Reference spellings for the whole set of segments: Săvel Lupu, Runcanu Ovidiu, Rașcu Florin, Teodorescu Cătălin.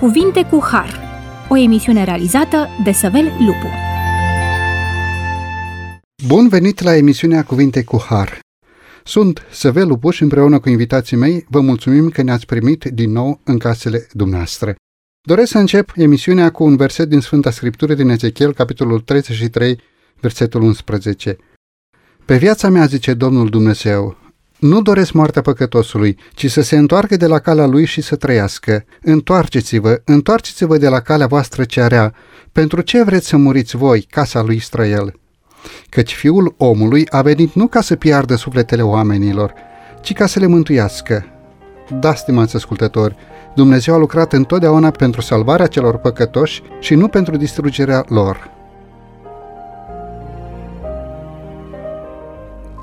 Cuvinte cu Har, o emisiune realizată de Săvel Lupu. Bun venit la emisiunea Cuvinte cu Har. Sunt Săvel Lupu și împreună cu invitații mei vă mulțumim că ne-ați primit din nou în casele dumneavoastră. Doresc să încep emisiunea cu un verset din Sfânta Scriptură din Ezechiel, capitolul 33, versetul 11. Pe viața mea, zice Domnul Dumnezeu, nu doresc moartea păcătosului, ci să se întoarcă de la calea lui și să trăiască. Întoarceți-vă, întoarceți-vă de la calea voastră cea rea. Pentru ce vreți să muriți voi, casa lui Israel? Căci Fiul omului a venit nu ca să piardă sufletele oamenilor, ci ca să le mântuiască. Da, stimați ascultători, Dumnezeu a lucrat întotdeauna pentru salvarea celor păcătoși și nu pentru distrugerea lor.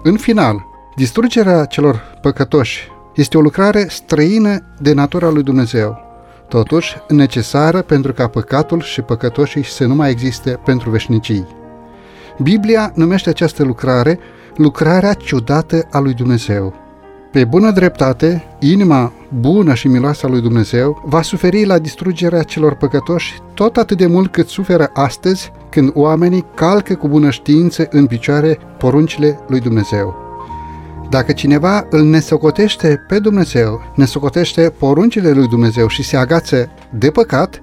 În final, distrugerea celor păcătoși este o lucrare străină de natura lui Dumnezeu, totuși necesară pentru ca păcatul și păcătoșii să nu mai existe pentru veșnicii. Biblia numește această lucrare lucrarea ciudată a lui Dumnezeu. Pe bună dreptate, inima bună și miloasă a lui Dumnezeu va suferi la distrugerea celor păcătoși tot atât de mult cât suferă astăzi când oamenii calcă cu bună știință în picioare poruncile lui Dumnezeu. Dacă cineva îl nesocotește pe Dumnezeu, nesocotește poruncile lui Dumnezeu și se agață de păcat,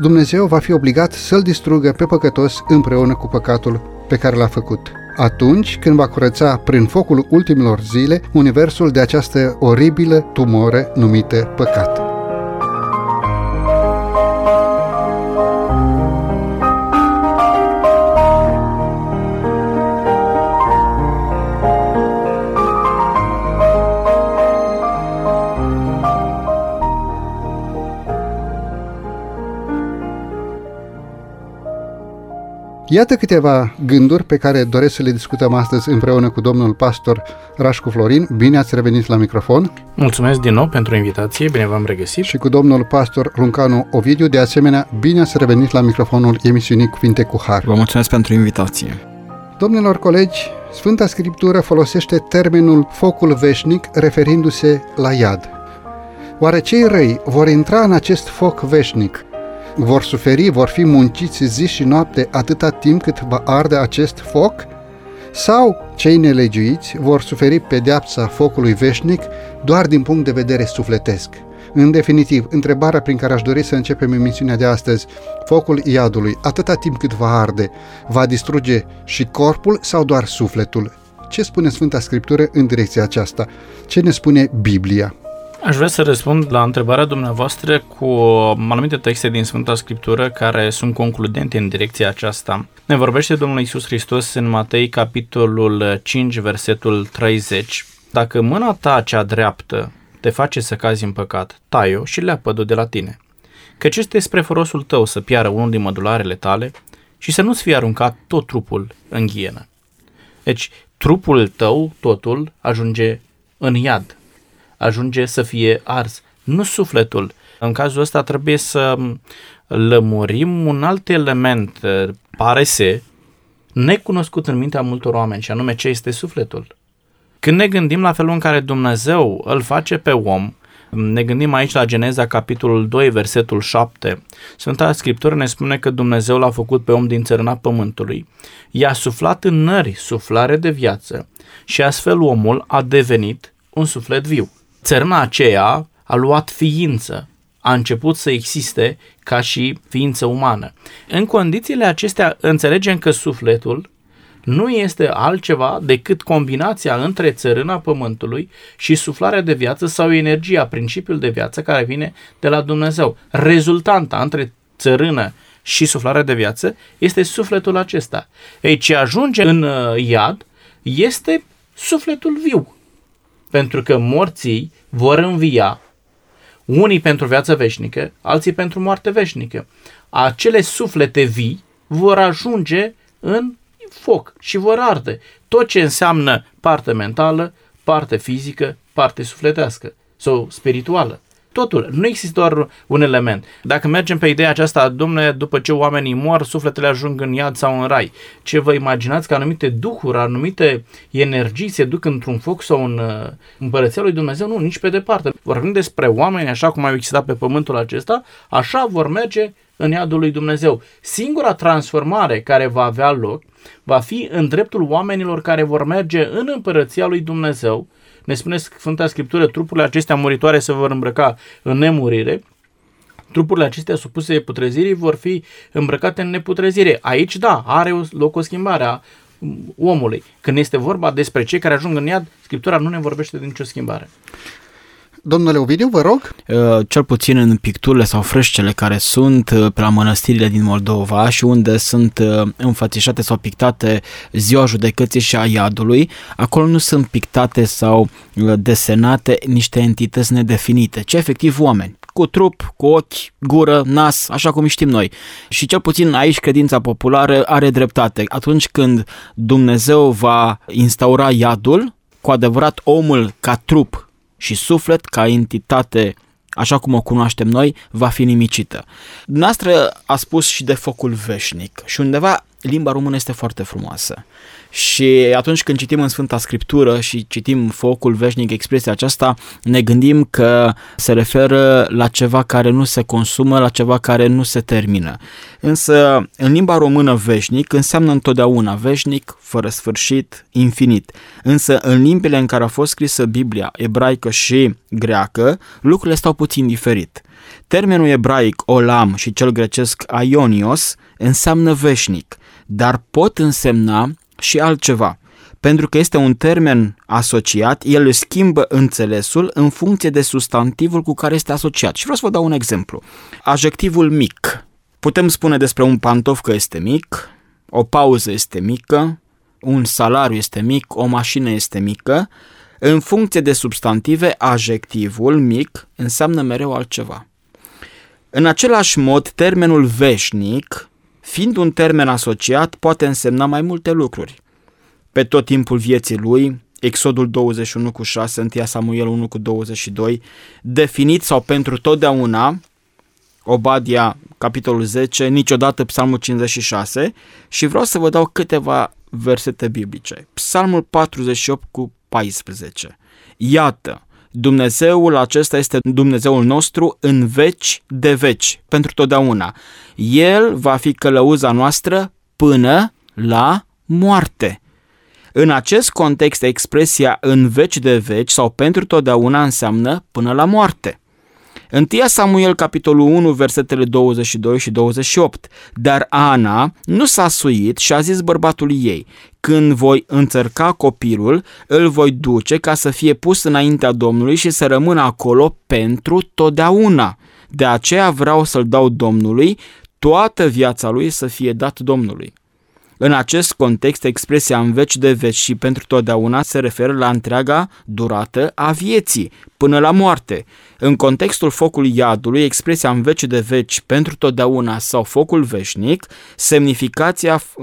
Dumnezeu va fi obligat să-l distrugă pe păcătos împreună cu păcatul pe care l-a făcut. Atunci când va curăța prin focul ultimilor zile universul de această oribilă tumoră numită păcat. Iată câteva gânduri pe care doresc să le discutăm astăzi împreună cu domnul pastor Rașcu Florin. Bine ați revenit la microfon! Mulțumesc din nou pentru invitație, bine v-am regăsit! Și cu domnul pastor Runcanu Ovidiu, de asemenea, bine ați revenit la microfonul emisiunii Cuvinte cu Har. Vă mulțumesc pentru invitație! Domnilor colegi, Sfânta Scriptură folosește termenul focul veșnic referindu-se la iad. Oare cei răi vor intra în acest foc veșnic? Vor suferi, vor fi munciți zi și noapte atâta timp cât va arde acest foc? Sau cei nelegiuiți vor suferi pedeapsa focului veșnic doar din punct de vedere sufletesc? În definitiv, întrebarea prin care aș dori să începem emisiunea de astăzi, focul iadului, atâta timp cât va arde, va distruge și corpul sau doar sufletul? Ce spune Sfânta Scriptură în direcția aceasta? Ce ne spune Biblia? Aș vrea să răspund la întrebarea dumneavoastră cu anumite texte din Sfânta Scriptură care sunt concludente în direcția aceasta. Ne vorbește Domnul Iisus Hristos în Matei, capitolul 5, versetul 30. Dacă mâna ta cea dreaptă te face să cazi în păcat, tai-o și leapă-o de la tine. Căci este spre folosul tău să piară unul din mădularele tale și să nu-ți fie aruncat tot trupul în ghienă. Deci, trupul tău, totul, ajunge în iad. Ajunge să fie ars, nu sufletul. În cazul ăsta trebuie să lămurim un alt element, pare se, necunoscut în mintea multor oameni, și anume ce este sufletul. Când ne gândim la felul în care Dumnezeu îl face pe om, ne gândim aici la Geneza, capitolul 2, versetul 7. Sfânta Scriptură ne spune că Dumnezeu l-a făcut pe om din țărâna pământului, i-a suflat în nări suflare de viață și astfel omul a devenit un suflet viu. Țărâna aceea a luat ființă, a început să existe ca și ființă umană. În condițiile acestea înțelegem că sufletul nu este altceva decât combinația între țărâna pământului și suflarea de viață sau energia, principiul de viață care vine de la Dumnezeu. Rezultanta între țărână și suflarea de viață este sufletul acesta. Ei, ce ajunge în iad este sufletul viu. Pentru că morții vor învia, unii pentru viață veșnică, alții pentru moarte veșnică. Acele suflete vii vor ajunge în foc și vor arde. Tot ce înseamnă parte mentală, parte fizică, parte sufletească sau spirituală. totul. Nu există doar un element. Dacă mergem pe ideea aceasta, dom'le, după ce oamenii mor, sufletele ajung în iad sau în rai. Ce vă imaginați că anumite duhuri, anumite energii se duc într-un foc sau în împărăția lui Dumnezeu? Nu, nici pe departe. Vorbim despre oameni așa cum au existat pe pământul acesta, așa vor merge în iadul lui Dumnezeu. Singura transformare care va avea loc va fi în dreptul oamenilor care vor merge în împărăția lui Dumnezeu. Ne spune Sfânta Scriptură, trupurile acestea muritoare se vor îmbrăca în nemurire, trupurile acestea supuse putrezirii vor fi îmbrăcate în neputrezire. Aici, da, are loc o schimbare a omului. Când este vorba despre cei care ajung în iad, Scriptura nu ne vorbește de nicio schimbare. Domnule Ovidiu, vă rog. Cel puțin în picturile sau freșcele care sunt pe la mănăstirile din Moldova și unde sunt înfățișate sau pictate ziua judecății și a iadului, acolo nu sunt pictate sau desenate niște entități nedefinite, ci efectiv oameni, cu trup, cu ochi, gură, nas, așa cum știm noi. Și cel puțin aici credința populară are dreptate. Atunci când Dumnezeu va instaura iadul, cu adevărat omul ca trup și suflet, ca entitate, așa cum o cunoaștem noi, va fi nimicită. Dumneavoastră a spus și de focul veșnic și undeva limba română este foarte frumoasă. Și atunci când citim în Sfânta Scriptură și citim focul veșnic, expresia aceasta, ne gândim că se referă la ceva care nu se consumă, la ceva care nu se termină. Însă în limba română veșnic înseamnă întotdeauna veșnic, fără sfârșit, infinit. Însă în limbile în care a fost scrisă Biblia, ebraică și greacă, lucrurile stau puțin diferit. Termenul ebraic olam și cel grecesc aionios înseamnă veșnic, dar pot însemna și altceva. Pentru că este un termen asociat, el își schimbă înțelesul în funcție de substantivul cu care este asociat. Și vreau să vă dau un exemplu. Adjectivul mic. Putem spune despre un pantof că este mic, o pauză este mică, un salariu este mic, o mașină este mică. În funcție de substantive, adjectivul mic înseamnă mereu altceva. În același mod, termenul veșnic, fiind un termen asociat, poate însemna mai multe lucruri. Pe tot timpul vieții lui, Exodul 21:6, 1 Samuel 1:22, definit sau pentru totdeauna, Obadia, capitolul 10, niciodată Psalmul 56, și vreau să vă dau câteva versete biblice. Psalmul 48:14. Iată, Dumnezeul acesta este Dumnezeul nostru în veci de veci, pentru totdeauna. El va fi călăuza noastră până la moarte. În acest context, expresia în veci de veci sau pentru totdeauna înseamnă până la moarte. 1 Samuel, capitolul 1, versetele 22 și 28. Dar Ana nu s-a suit și a zis bărbatului ei: când voi înțărca copilul, îl voi duce ca să fie pus înaintea Domnului și să rămână acolo pentru totdeauna. De aceea vreau să-l dau Domnului, toată viața lui să fie dat Domnului. În acest context, expresia în veci de veci și pentru totdeauna se referă la întreaga durată a vieții, până la moarte. În contextul focului iadului, expresia în veci de veci, pentru totdeauna sau focul veșnic,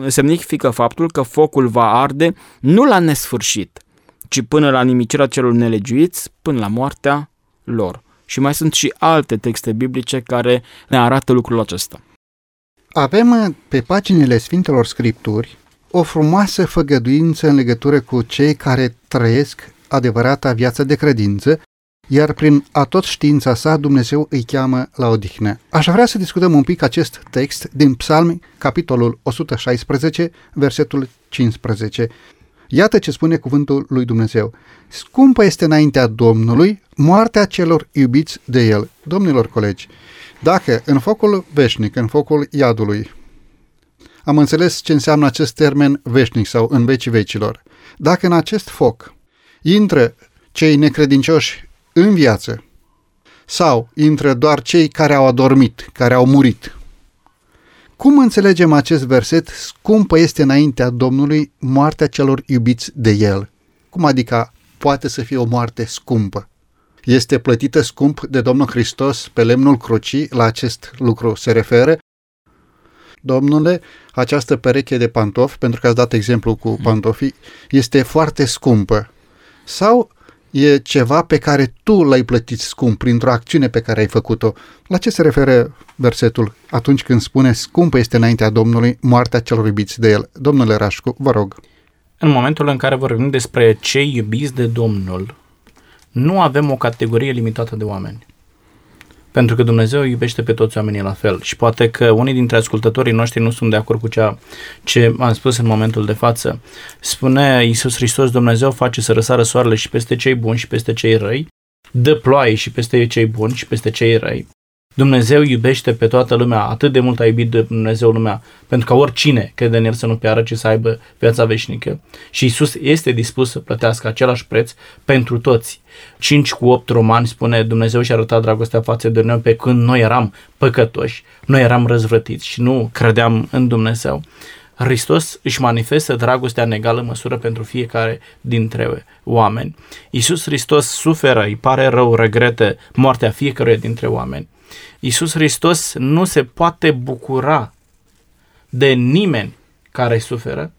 semnifică faptul că focul va arde nu la nesfârșit, ci până la nimicirea celor nelegiuiți, până la moartea lor. Și mai sunt și alte texte biblice care ne arată lucrul acesta. Avem pe paginile Sfintelor Scripturi o frumoasă făgăduință în legătură cu cei care trăiesc adevărata viață de credință, iar prin atotștiința sa Dumnezeu îi cheamă la odihnă. Aș vrea să discutăm un pic acest text din Psalmi, capitolul 116, versetul 15. Iată ce spune cuvântul lui Dumnezeu. Scumpă este înaintea Domnului moartea celor iubiți de El. Domnilor colegi, dacă în focul veșnic, în focul iadului, am înțeles ce înseamnă acest termen veșnic sau în vecii vecilor, dacă în acest foc intră cei necredincioși în viață sau intră doar cei care au adormit, care au murit, cum înțelegem acest verset, scumpă este înaintea Domnului moartea celor iubiți de El? Cum adică poate să fie o moarte scumpă? Este plătită scump de Domnul Hristos pe lemnul crucii, la acest lucru se referă. Domnule, această pereche de pantofi, pentru că ați dat exemplu cu pantofii, este foarte scumpă. Sau e ceva pe care tu l-ai plătit scump printr-o acțiune pe care ai făcut-o. La ce se referă versetul atunci când spune scumpă este înaintea Domnului moartea celor iubiți de El? Domnule Rașcu, vă rog. În momentul în care vorbim despre cei iubiți de Domnul, nu avem o categorie limitată de oameni. Pentru că Dumnezeu iubește pe toți oamenii la fel și poate că unii dintre ascultătorii noștri nu sunt de acord cu ce am spus în momentul de față. Spune Iisus Hristos, Dumnezeu face să răsară soarele și peste cei buni și peste cei răi, dă ploaie și peste cei buni și peste cei răi. Dumnezeu iubește pe toată lumea, atât de mult a iubit Dumnezeu lumea, pentru ca oricine crede în El să nu piară, ci să aibă viața veșnică. Și Iisus este dispus să plătească același preț pentru toți. 5:8 Romani spune, Dumnezeu și-a arătat dragostea față de noi pe când noi eram păcătoși, noi eram răzvrătiți și nu credeam în Dumnezeu. Hristos își manifestă dragostea în egală măsură pentru fiecare dintre oameni. Iisus Hristos suferă, îi pare rău, regretă moartea fiecăruia dintre oameni. Iisus Hristos nu se poate bucura de nimeni care suferă,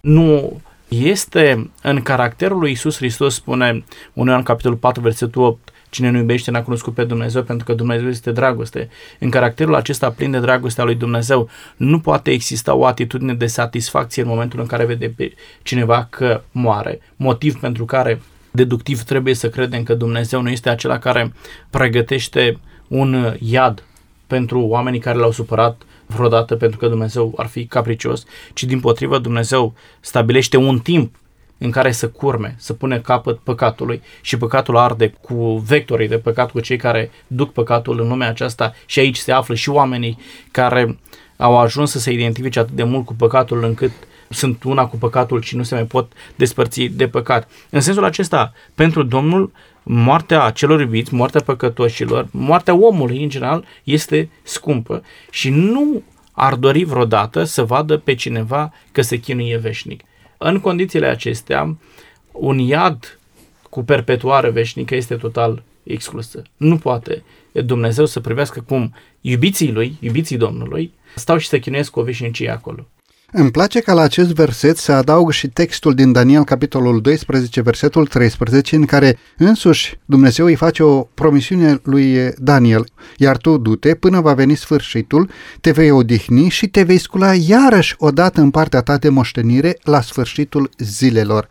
nu este în caracterul lui Iisus Hristos, spune 1 Ioan capitolul 4, versetul 8, cine nu iubește n-a cunoscut pe Dumnezeu, pentru că Dumnezeu este dragoste. În caracterul acesta plin de dragostea lui Dumnezeu nu poate exista o atitudine de satisfacție în momentul în care vede pe cineva că moare, motiv pentru care deductiv trebuie să credem că Dumnezeu nu este acela care pregătește un iad pentru oamenii care l-au supărat vreodată pentru că Dumnezeu ar fi capricios, ci dimpotrivă Dumnezeu stabilește un timp în care să curme, să pune capăt păcatului și păcatul arde cu vectorii de păcat, cu cei care duc păcatul în lumea aceasta și aici se află și oamenii care au ajuns să se identifice atât de mult cu păcatul încât sunt una cu păcatul și nu se mai pot despărți de păcat. În sensul acesta, pentru Domnul, moartea celor iubiți, moartea păcătoșilor, moartea omului în general este scumpă și nu ar dori vreodată să vadă pe cineva că se chinuie veșnic. În condițiile acestea, un iad cu perpetuare veșnică este total exclusă. Nu poate Dumnezeu să privească cum iubiții lui, iubiții Domnului, stau și se chinuiesc o veșnicie acolo. Îmi place că la acest verset se adaugă și textul din Daniel, capitolul 12, versetul 13, în care însuși Dumnezeu îi face o promisiune lui Daniel. Iar tu du-te până va veni sfârșitul, te vei odihni și te vei scula iarăși odată în partea ta de moștenire la sfârșitul zilelor.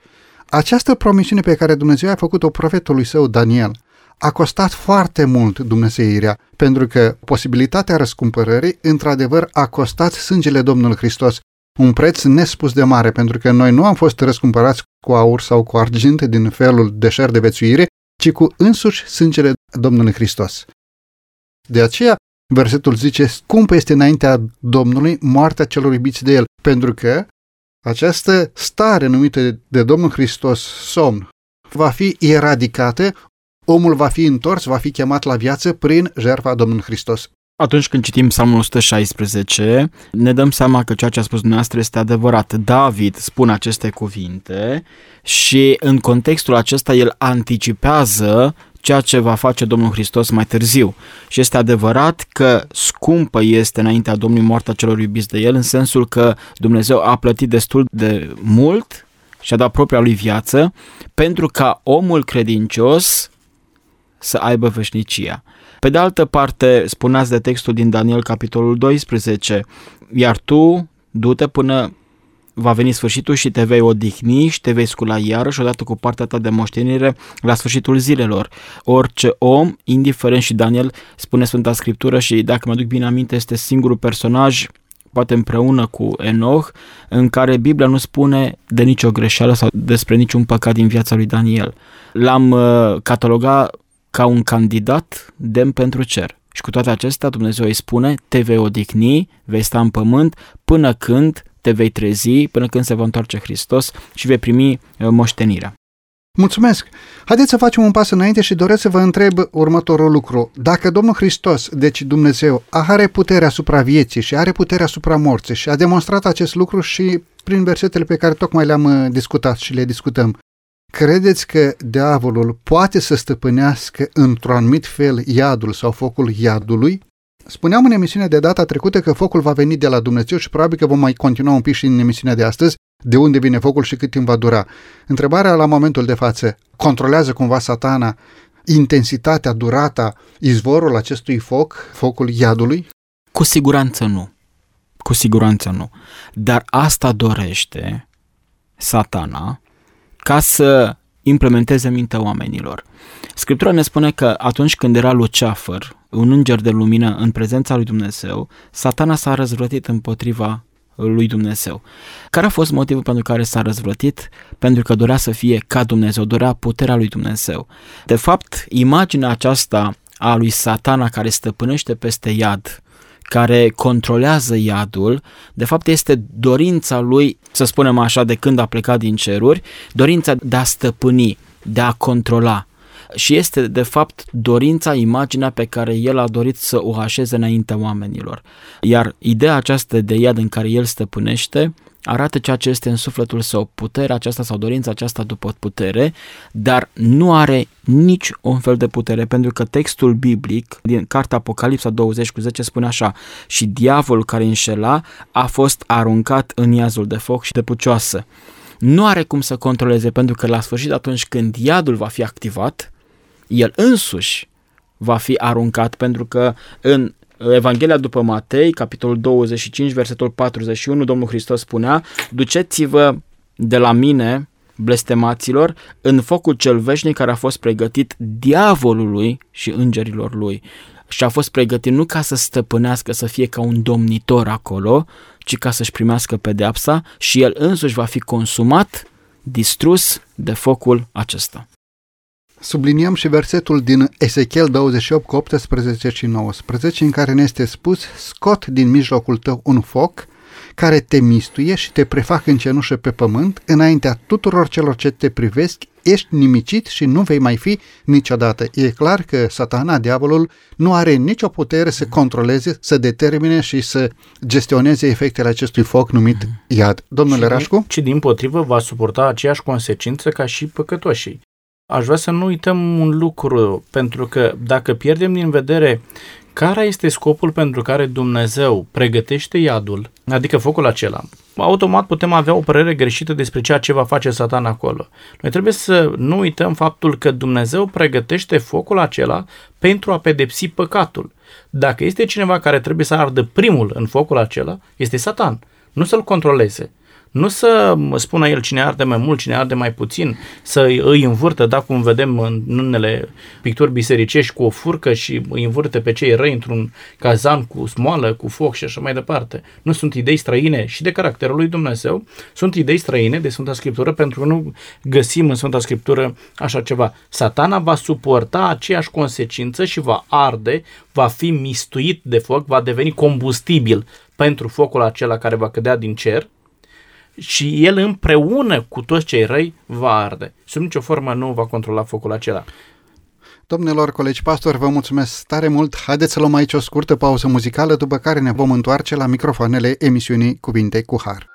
Această promisiune pe care Dumnezeu a făcut-o profetului său Daniel a costat foarte mult dumnezeirea, pentru că posibilitatea răscumpărării într-adevăr a costat sângele Domnului Hristos. Un preț nespus de mare, pentru că noi nu am fost răscumpărați cu aur sau cu argint din felul de șer de vețuire, ci cu însuși sângele Domnului Hristos. De aceea, versetul zice, scumpă este înaintea Domnului moartea celor iubiți de El, pentru că această stare numită de Domnul Hristos, somn, va fi eradicată, omul va fi întors, va fi chemat la viață prin jertfa Domnului Hristos. Atunci când citim Psalmul 116, ne dăm seama că ceea ce a spus dumneavoastră este adevărat. David spune aceste cuvinte și în contextul acesta el anticipează ceea ce va face Domnul Hristos mai târziu. Și este adevărat că scumpă este înaintea Domnului moartea celor iubiți de El, în sensul că Dumnezeu a plătit destul de mult și a dat propria lui viață pentru ca omul credincios să aibă veșnicia. Pe de altă parte, spuneați de textul din Daniel, capitolul 12, iar tu du-te până va veni sfârșitul și te vei odihni și te vei scula iarăși odată cu partea ta de moștenire la sfârșitul zilelor. Orice om, indiferent, și Daniel spune Sfânta Scriptură și dacă mă duc bine aminte este singurul personaj, poate împreună cu Enoch, în care Biblia nu spune de nicio greșeală sau despre niciun păcat din viața lui Daniel. L-am catalogat ca un candidat demn pentru cer. Și cu toate acestea Dumnezeu îi spune, te vei odihni, vei sta în pământ până când te vei trezi, până când se va întoarce Hristos și vei primi moștenirea. Mulțumesc! Haideți să facem un pas înainte și doresc să vă întreb următorul lucru. Dacă Domnul Hristos, deci Dumnezeu, are puterea asupra vieții și are puterea asupra morții și a demonstrat acest lucru și prin versetele pe care tocmai le-am discutat și le discutăm, credeți că diavolul poate să stăpânească într-un anumit fel iadul sau focul iadului? Spuneam în emisiunea de data trecută că focul va veni de la Dumnezeu și probabil că vom mai continua un pic și în emisiunea de astăzi, de unde vine focul și cât timp va dura. Întrebarea la momentul de față, controlează cumva Satana intensitatea, durata, izvorul acestui foc, focul iadului? Cu siguranță nu. Cu siguranță nu. Dar asta dorește Satana ca să implementeze mintea oamenilor. Scriptura ne spune că atunci când era Lucifer, un înger de lumină în prezența lui Dumnezeu, Satana s-a răzvrătit împotriva lui Dumnezeu. Care a fost motivul pentru care s-a răzvrătit? Pentru că dorea să fie ca Dumnezeu, dorea puterea lui Dumnezeu. De fapt, imaginea aceasta a lui Satana care stăpânește peste iad, care controlează iadul, de fapt este dorința lui, să spunem așa, de când a plecat din ceruri, dorința de a stăpâni, de a controla. Și este de fapt dorința, imaginea pe care el a dorit să o așeze înaintea oamenilor. Iar ideea aceasta de iad în care el stăpânește arată ceea ce este în sufletul său, puterea aceasta sau dorința aceasta după putere, dar nu are nici un fel de putere, pentru că textul biblic din cartea Apocalipsa 20:10 spune așa: și diavolul care înșela a fost aruncat în iazul de foc și de pucioasă. Nu are cum să controleze, pentru că la sfârșit, atunci când iadul va fi activat, el însuși va fi aruncat, pentru că în Evanghelia după Matei, capitolul 25, versetul 41, Domnul Hristos spunea: duceți-vă de la mine, blestemaților, în focul cel veșnic care a fost pregătit diavolului și îngerilor lui. Și a fost pregătit nu ca să stăpânească, să fie ca un domnitor acolo, ci ca să-și primească pedeapsa, și el însuși va fi consumat, distrus de focul acesta. Subliniem și versetul din Ezechiel 28 cu 18 și 19, în care ne este spus: scot din mijlocul tău un foc care te mistuie și te prefac în cenușă pe pământ, înaintea tuturor celor ce te privesc, ești nimicit și nu vei mai fi niciodată. E clar că Satana, diavolul, nu are nicio putere să controleze, să determine și să gestioneze efectele acestui foc numit iad. Domnule Rașcu? Ci dimpotrivă va suporta aceeași consecință ca și păcătoșii. Aș vrea să nu uităm un lucru, pentru că dacă pierdem din vedere care este scopul pentru care Dumnezeu pregătește iadul, adică focul acela, automat putem avea o părere greșită despre ceea ce va face Satan acolo. Noi trebuie să nu uităm faptul că Dumnezeu pregătește focul acela pentru a pedepsi păcatul. Dacă este cineva care trebuie să ardă primul în focul acela, este Satan. Nu să-l controleze. Nu să spună el cine arde mai mult, cine arde mai puțin, să îi învârtă, da, cum vedem în unele picturi bisericești, cu o furcă și îi învârte pe cei răi într-un cazan cu smoală, cu foc și așa mai departe. Nu sunt idei străine și de caracterul lui Dumnezeu, sunt idei străine de Sfânta Scriptură, pentru că nu găsim în Sfânta Scriptură așa ceva. Satana va suporta aceeași consecință și va arde, va fi mistuit de foc, va deveni combustibil pentru focul acela care va cădea din cer, și el împreună cu toți cei răi va arde. Sub nicio formă nu va controla focul acela. Domnilor colegi pastori, vă mulțumesc tare mult. Haideți să luăm aici o scurtă pauză muzicală, după care ne vom întoarce la microfoanele emisiunii Cuvinte cu Har.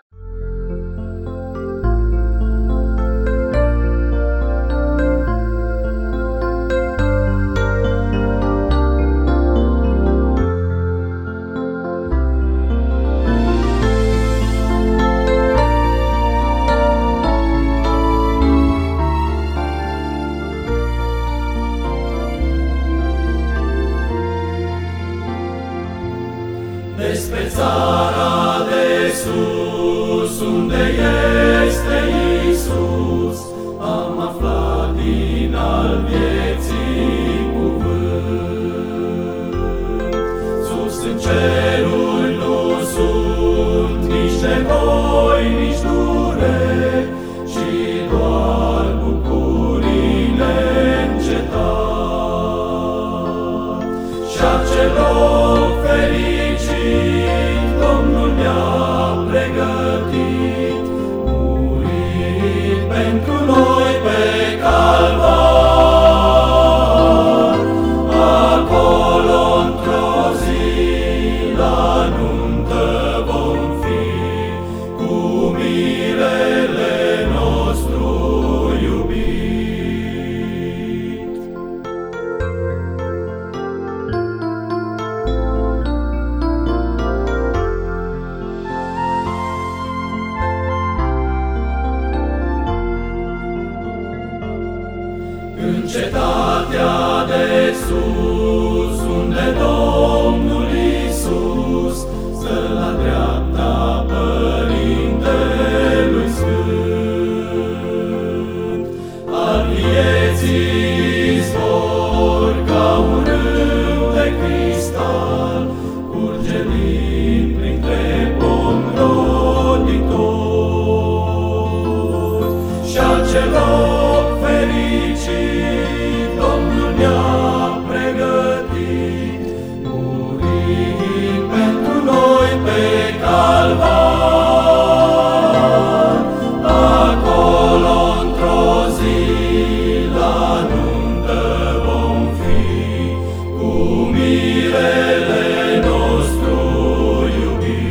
Țara de sus, unde este Iisus, am aflat din al vieții cuvânt. Sus în ceruri nu sunt nici nevoi, nici dureri, ci doar bucurii neîncetat. Și acelor pentru noi pe Calvar. În cetatea de sus, unde Domnul Iisus stă la dreapta Părintelui Sfânt, al vieții izvor ca un râu de cristal, curge din printre pomi roditori și al celor Domnul ne-a pregătit, murind pentru noi pe Calvar. Acolo într-o zi la nuntă vom fi cu mirele nostru iubit.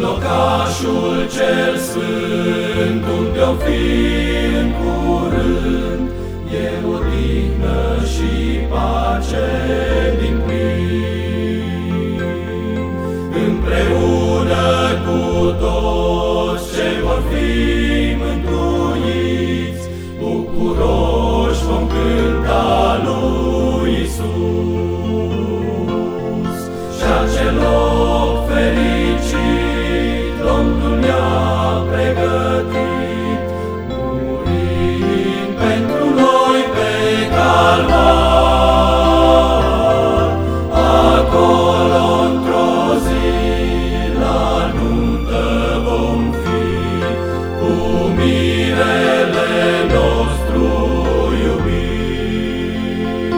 Locașul cel sfânt, unde-o fi în curând, e odihnă și pace din plin. Împreună cu toți ce vor fi mântuiți, bucuroși vom cânta lui Iisus. Și acel loc fericit Domnul ne-a pregătit, murind pentru noi pe Calvar. Acolo într-o zi la nuntă vom fi cu mirele nostru iubit.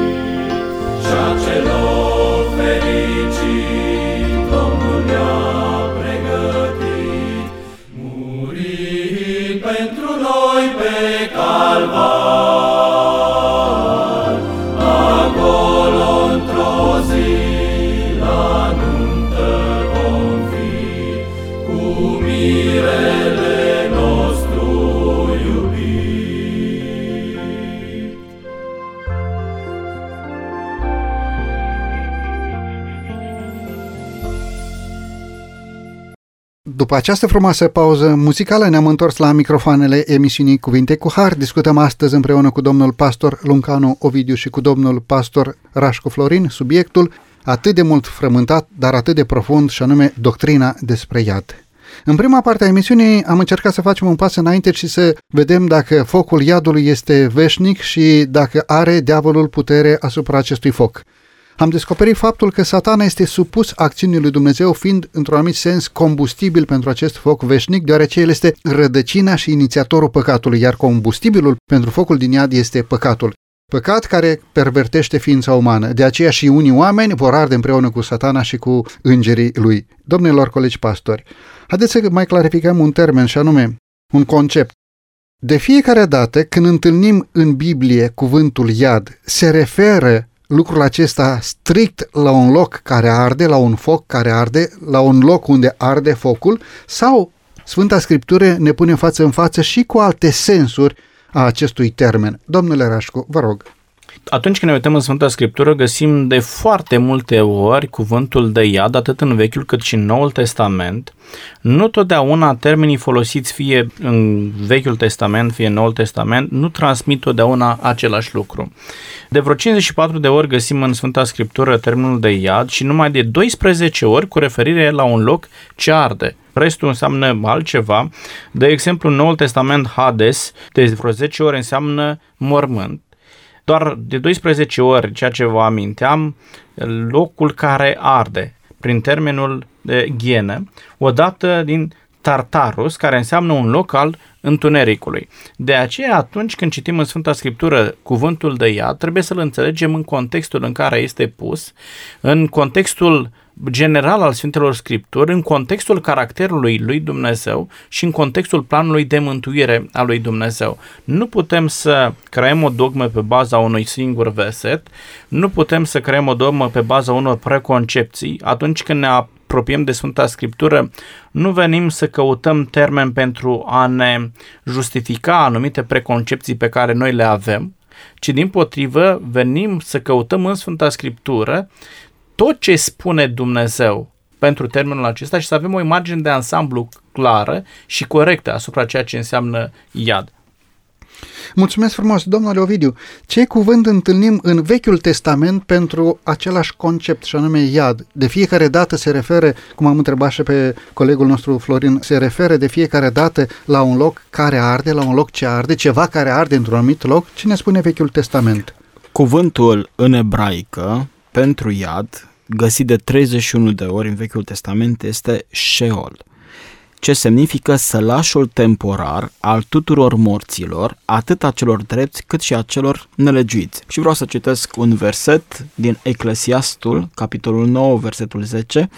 Și acel loc fericit Domnul ne-a pregătit, pentru noi pe Calvar. Acolo într-o zi la nuntă vom fi cu mirele nostru iubit. După această frumoasă pauză muzicală ne-am întors la microfoanele emisiunii Cuvinte cu Har. Discutăm astăzi împreună cu domnul pastor Runcanu Ovidiu și cu domnul pastor Rașcu Florin subiectul atât de mult frământat, dar atât de profund, și anume doctrina despre iad. În prima parte a emisiunii am încercat să facem un pas înainte și să vedem dacă focul iadului este veșnic și dacă are diavolul putere asupra acestui foc. Am descoperit faptul că Satana este supus acțiunii lui Dumnezeu, fiind, într-un anumit sens, combustibil pentru acest foc veșnic, deoarece el este rădăcina și inițiatorul păcatului, iar combustibilul pentru focul din iad este păcatul. Păcat care pervertește ființa umană. De aceea și unii oameni vor arde împreună cu Satana și cu îngerii lui. Domnilor colegi pastori, haideți să mai clarificăm un termen, și anume un concept. De fiecare dată când întâlnim în Biblie cuvântul iad, se referă lucrul acesta strict la un loc care arde, la un foc care arde, la un loc unde arde focul, sau Sfânta Scriptură ne pune față în față și cu alte sensuri a acestui termen? Domnule Rașcu, vă rog. Atunci când ne uităm în Sfânta Scriptură, găsim de foarte multe ori cuvântul de iad, atât în Vechiul cât și în Noul Testament. Nu totdeauna termenii folosiți fie în Vechiul Testament, fie în Noul Testament, nu transmit totdeauna același lucru. De vreo 54 de ori găsim în Sfânta Scriptură termenul de iad și numai de 12 ori cu referire la un loc ce arde. Restul înseamnă altceva. De exemplu, în Noul Testament, Hades, de vreo 10 ori înseamnă mormânt. Doar de 12 ori, ceea ce vă aminteam, locul care arde, prin termenul de ghienă, odată din Tartarus, care înseamnă un loc al întunericului. De aceea, atunci când citim în Sfânta Scriptură cuvântul de iad, trebuie să-l înțelegem în contextul în care este pus, în contextul general al Sfintelor Scripturi, în contextul caracterului lui Dumnezeu și în contextul planului de mântuire al lui Dumnezeu. Nu putem să creăm o dogmă pe baza unui singur verset, nu putem să creăm o dogmă pe baza unor preconcepții atunci când ne apropiem de Sfânta Scriptură, nu venim să căutăm termeni pentru a ne justifica anumite preconcepții pe care noi le avem, ci dimpotrivă venim să căutăm în Sfânta Scriptură tot ce spune Dumnezeu pentru termenul acesta și să avem o imagine de ansamblu clară și corectă asupra ceea ce înseamnă iad. Mulțumesc frumos, domnule Ovidiu. Ce cuvânt întâlnim în Vechiul Testament pentru același concept și anume iad? De fiecare dată se referă, cum am întrebat și pe colegul nostru Florin, se referă de fiecare dată la un loc care arde, la un loc ce arde, ceva care arde într-un anumit loc. Ce ne spune Vechiul Testament? Cuvântul în ebraică pentru iad, găsit de 31 de ori în Vechiul Testament, este Sheol, ce semnifică sălașul temporar al tuturor morților, atât a celor drepți cât și a celor nelegiuiți. Și vreau să citesc un verset din Eclesiastul, capitolul 9, versetul 10.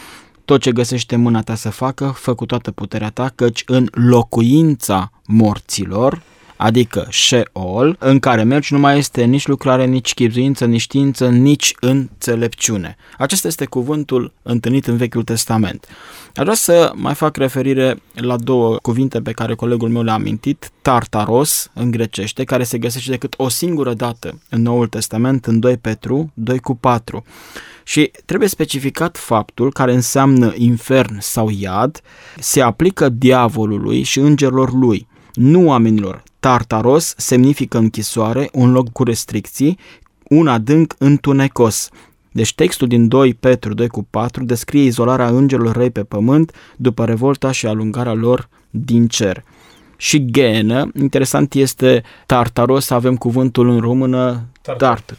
Tot ce găsește mâna ta să facă, fă cu toată puterea ta, căci în locuința morților, adică Sheol, în care mergi, nu mai este nici lucrare, nici chibzuință, nici știință, nici înțelepciune. Acesta este cuvântul întâlnit în Vechiul Testament. Aș vrea să mai fac referire la două cuvinte pe care colegul meu le-a amintit, Tartaros în grecește, care se găsește decât o singură dată în Noul Testament, în 2 Petru 2:4. Și trebuie specificat faptul care înseamnă infern sau iad, se aplică diavolului și îngerilor lui, nu oamenilor. Tartaros semnifică închisoare, un loc cu restricții, un adânc întunecos. Deci textul din 2 Petru 2:4 descrie izolarea îngerilor răi pe pământ după revolta și alungarea lor din cer. Și ghenă, interesant este Tartaros, avem cuvântul în română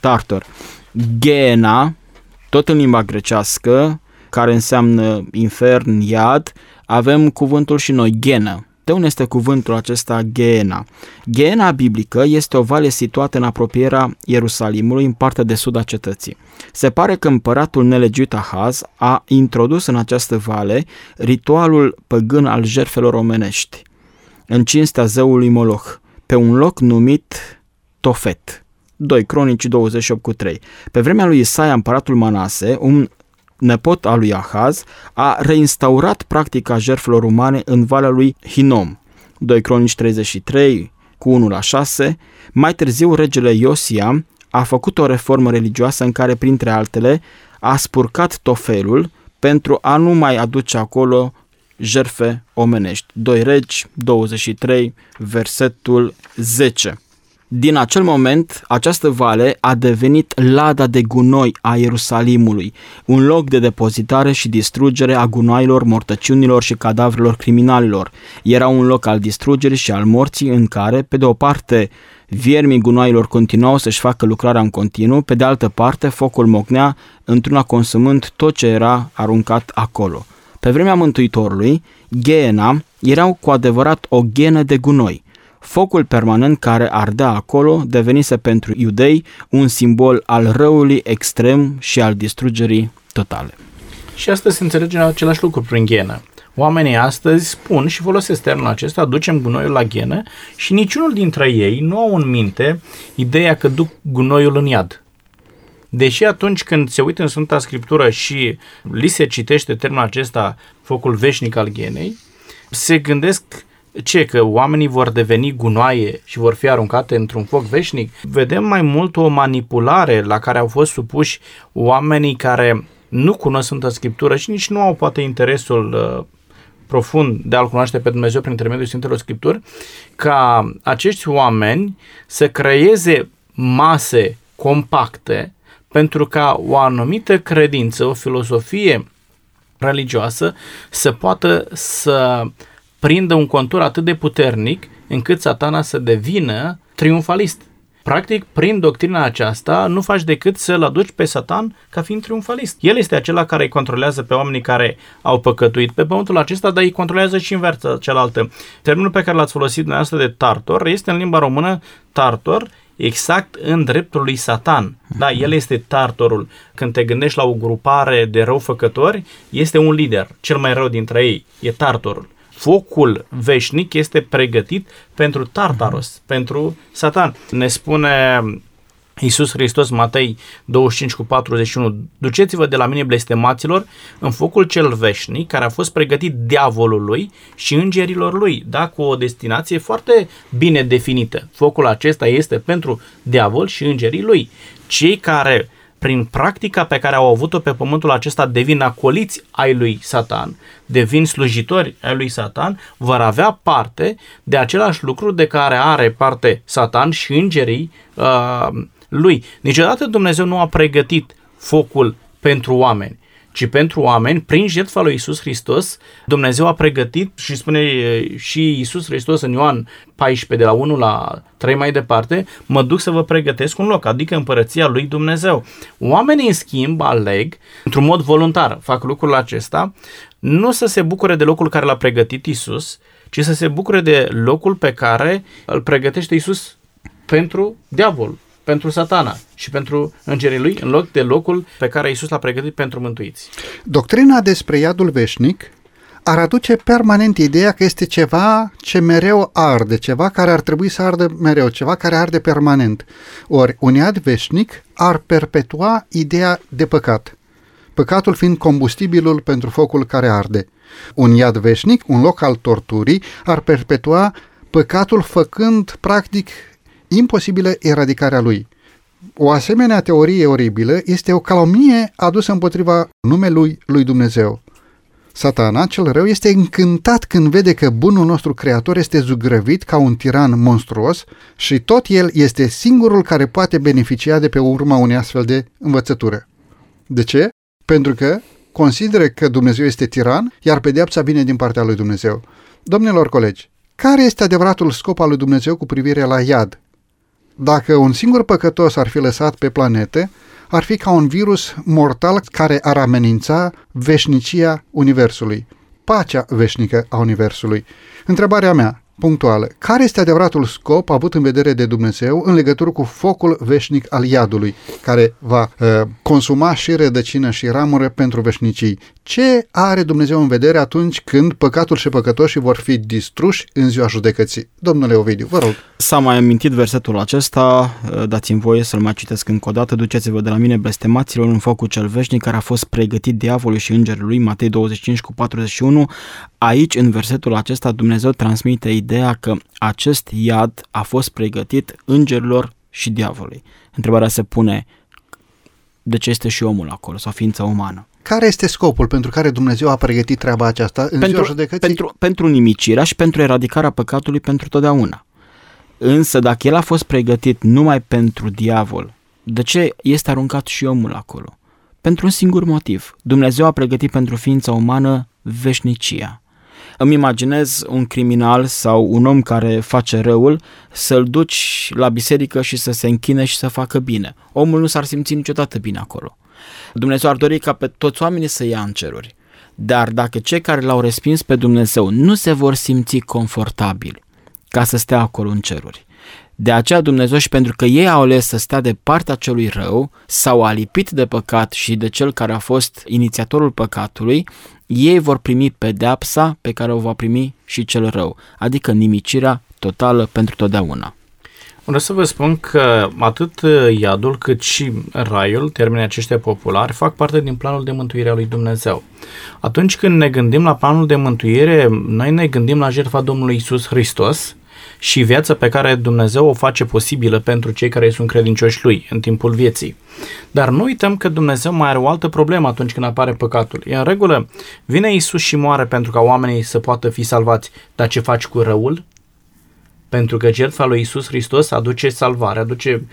tartar. Ghena, tot în limba grecească, care înseamnă infern, iad, avem cuvântul și noi, ghenă. De unde este cuvântul acesta Gheena? Gheena biblică este o vale situată în apropierea Ierusalimului, în partea de sud a cetății. Se pare că împăratul nelegiuit Ahaz a introdus în această vale ritualul păgân al jertfelor omenești, în cinstea zeului Moloch, pe un loc numit Tofet. 2 Cronici 28:3. Pe vremea lui Isaia, împăratul Manase, un nepot al lui Ahaz, a reinstaurat practica jertfelor umane în valea lui Hinom. 2 Cronici 33 cu 1-6. Mai târziu, regele Iosia a făcut o reformă religioasă în care, printre altele, a spurcat Tofelul pentru a nu mai aduce acolo jertfe omenești. 2 Regi 23, versetul 10. Din acel moment, această vale a devenit lada de gunoi a Ierusalimului, un loc de depozitare și distrugere a gunoailor, mortăciunilor și cadavrelor criminalilor. Era un loc al distrugerii și al morții în care, pe de o parte, viermii gunoailor continuau să-și facă lucrarea în continuu, pe de altă parte, focul mocnea într-una consumând tot ce era aruncat acolo. Pe vremea Mântuitorului, Gheena erau cu adevărat o ghenă de gunoi. Focul permanent care ardea acolo devenise pentru iudei un simbol al răului extrem și al distrugerii totale. Și astăzi se înțelege același lucru prin ghenă. Oamenii astăzi spun și folosesc termenul acesta, ducem gunoiul la ghenă, și niciunul dintre ei nu au în minte ideea că duc gunoiul în iad. Deși atunci când se uită în Sfânta Scriptură și li se citește termenul acesta, focul veșnic al ghenei, se gândesc că oamenii vor deveni gunoaie și vor fi aruncate într-un foc veșnic. Vedem mai mult o manipulare la care au fost supuși oamenii care nu cunosc Sfânta Scriptură și nici nu au poate interesul profund de a-L cunoaște pe Dumnezeu prin intermediul Sfintelor Scripturi, ca acești oameni să creeze mase compacte pentru ca o anumită credință, o filosofie religioasă să poată să prindă un contur atât de puternic încât Satana să devină triumfalist. Practic, prin doctrina aceasta, nu faci decât să-l aduci pe Satan ca fiind triumfalist. El este acela care îi controlează pe oamenii care au păcătuit pe pământul acesta, dar îi controlează și în viața cealaltă. Termenul pe care l-ați folosit dumneavoastră de tartor este în limba română tartor, exact în dreptul lui Satan. Da, el este tartorul. Când te gândești la o grupare de răufăcători, este un lider. Cel mai rău dintre ei e tartorul. Focul veșnic este pregătit pentru Tartaros, pentru Satan. Ne spune Iisus Hristos, Matei 25:41, duceți-vă de la mine, blestemaților, în focul cel veșnic care a fost pregătit diavolului și îngerilor lui, da, cu o destinație foarte bine definită. Focul acesta este pentru diavol și îngerii lui. Cei care, prin practica pe care au avut-o pe pământul acesta, devin acoliți ai lui Satan, devin slujitori ai lui Satan, vor avea parte de același lucru de care are parte Satan și îngerii lui. Niciodată Dumnezeu nu a pregătit focul pentru oameni, ci pentru oameni, prin jertfa lui Iisus Hristos, Dumnezeu a pregătit, și spune și Iisus Hristos în Ioan 14, de la 1 la 3 mai departe, mă duc să vă pregătesc un loc, adică împărăția lui Dumnezeu. Oamenii, în schimb, aleg, într-un mod voluntar, fac lucrul acesta, nu să se bucure de locul care l-a pregătit Iisus, ci să se bucure de locul pe care îl pregătește Iisus pentru diavol, pentru Satana și pentru îngerii lui, în loc de locul pe care Iisus l-a pregătit pentru mântuiți. Doctrina despre iadul veșnic ar aduce permanent ideea că este ceva ce mereu arde, ceva care ar trebui să ardă mereu, ceva care arde permanent. Ori un iad veșnic ar perpetua ideea de păcat, păcatul fiind combustibilul pentru focul care arde. Un iad veșnic, un loc al torturii, ar perpetua păcatul făcând practic imposibilă eradicarea lui. O asemenea teorie oribilă este o calomnie adusă împotriva numelui lui Dumnezeu. Satana, cel rău, este încântat când vede că bunul nostru creator este zugrăvit ca un tiran monstruos și tot el este singurul care poate beneficia de pe urma unei astfel de învățătură. De ce? Pentru că consideră că Dumnezeu este tiran, iar pedeapsa vine din partea lui Dumnezeu. Domnilor colegi, care este adevăratul scop al lui Dumnezeu cu privire la iad? Dacă un singur păcătos ar fi lăsat pe planetă, ar fi ca un virus mortal care ar amenința veșnicia Universului, pacea veșnică a Universului. Întrebarea mea, punctuală, care este adevăratul scop avut în vedere de Dumnezeu în legătură cu focul veșnic al iadului, care va consuma și rădăcină și ramură pentru veșnicii? Ce are Dumnezeu în vedere atunci când păcatul și păcătoșii vor fi distruși în ziua judecății? Domnule Ovidiu, vă rog. S-a mai amintit versetul acesta, dați-mi voie să-l mai citesc încă o dată, duceți-vă de la mine, blestemaților, în focul cel veșnic care a fost pregătit diavolului și îngerul lui, Matei 25:41. Aici, în versetul acesta, Dumnezeu transmite ideea că acest iad a fost pregătit îngerilor și diavolului. Întrebarea se pune, de ce este și omul acolo, sau ființa umană? Care este scopul pentru care Dumnezeu a pregătit treaba aceasta în ziua judecății? Pentru nimicirea și pentru eradicarea păcatului pentru totdeauna. Însă dacă el a fost pregătit numai pentru diavol, de ce este aruncat și omul acolo? Pentru un singur motiv. Dumnezeu a pregătit pentru ființa umană veșnicia. Îmi imaginez un criminal sau un om care face răul să-l duci la biserică și să se închine și să facă bine. Omul nu s-ar simți niciodată bine acolo. Dumnezeu ar dori ca pe toți oamenii să ia în ceruri. Dar dacă cei care l-au respins pe Dumnezeu nu se vor simți confortabili ca să stea acolo în ceruri. De aceea Dumnezeu, și pentru că ei au ales să stea de partea celui rău, s-au alipit de păcat și de cel care a fost inițiatorul păcatului, ei vor primi pedeapsa pe care o va primi și cel rău, adică nimicirea totală pentru totdeauna. Vreau să vă spun că atât iadul cât și raiul, termenii aceștia populari, fac parte din planul de mântuire a lui Dumnezeu. Atunci când ne gândim la planul de mântuire, noi ne gândim la jertfa Domnului Iisus Hristos și viața pe care Dumnezeu o face posibilă pentru cei care sunt credincioși lui în timpul vieții. Dar nu uităm că Dumnezeu mai are o altă problemă atunci când apare păcatul. E în regulă, vine Iisus și moare pentru ca oamenii să poată fi salvați, dar ce faci cu răul? Pentru că jertfa lui Iisus Hristos aduce salvare, aduce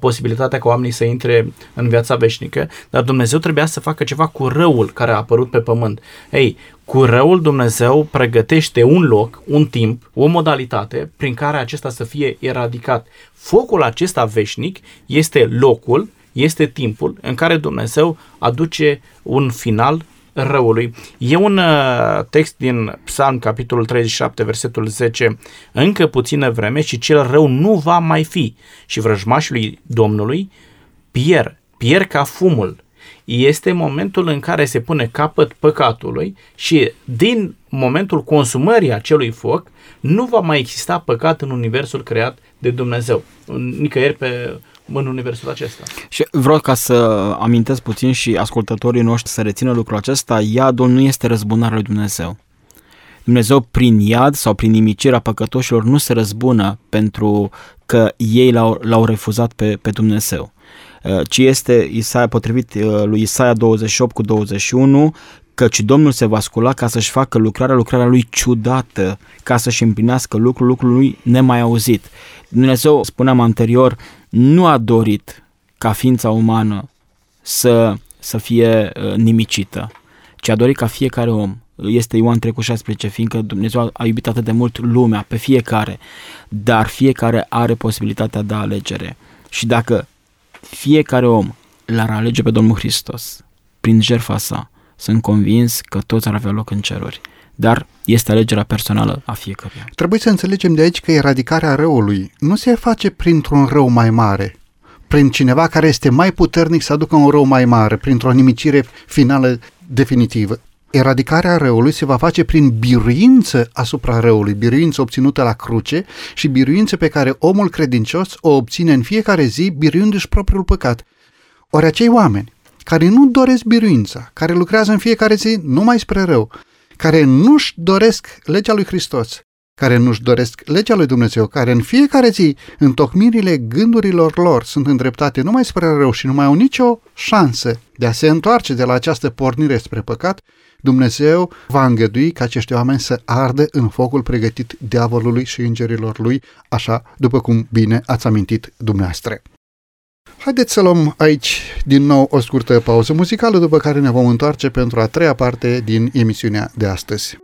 posibilitatea ca oamenii să intre în viața veșnică, dar Dumnezeu trebuia să facă ceva cu răul care a apărut pe pământ. Ei, cu răul Dumnezeu pregătește un loc, un timp, o modalitate prin care acesta să fie eradicat. Focul acesta veșnic este locul, este timpul în care Dumnezeu aduce un final răului. E un text din Psalm, capitolul 37, versetul 10, încă puțină vreme și cel rău nu va mai fi și vrăjmașului Domnului pierd ca fumul. Este momentul în care se pune capăt păcatului și din momentul consumării acelui foc nu va mai exista păcat în universul creat de Dumnezeu, nicăieri pe în universul acesta. Și vreau ca să amintesc puțin și ascultătorii noștri să rețină lucrul acesta, iadul nu este răzbunarea lui Dumnezeu. Dumnezeu prin iad sau prin nimicirea păcătoșilor nu se răzbună pentru că ei l-au refuzat pe Dumnezeu, ci este Isaia, potrivit lui Isaia 28:21, căci Domnul se va scula ca să-și facă lucrarea lui ciudată, ca să-și împlinească lucrul lui nemai auzit. Dumnezeu, spuneam anterior, nu a dorit ca ființa umană să fie nimicită, ci a dorit ca fiecare om. Este Ioan 3:16, fiindcă Dumnezeu a iubit atât de mult lumea, pe fiecare, dar fiecare are posibilitatea de alegere. Și dacă fiecare om l-ar alege pe Domnul Hristos prin jertfa sa, sunt convins că toți ar avea loc în ceruri, dar este alegerea personală a fiecăruia. Trebuie să înțelegem de aici că eradicarea răului nu se face printr-un rău mai mare, prin cineva care este mai puternic să aducă un rău mai mare, printr-o nimicire finală definitivă. Eradicarea răului se va face prin biruință asupra răului, biruință obținută la cruce și biruință pe care omul credincios o obține în fiecare zi biruindu-și propriul păcat. Ori acei oameni care nu doresc biruința, care lucrează în fiecare zi numai spre rău, care nu-și doresc legea lui Hristos, care nu-și doresc legea lui Dumnezeu, care în fiecare zi întocmirile gândurilor lor sunt îndreptate numai spre rău și nu mai au nicio șansă de a se întoarce de la această pornire spre păcat, Dumnezeu va îngădui ca acești oameni să ardă în focul pregătit diavolului și îngerilor lui, așa după cum bine ați amintit dumneavoastră. Haideți să luăm aici din nou o scurtă pauză muzicală, după care ne vom întoarce pentru a treia parte din emisiunea de astăzi.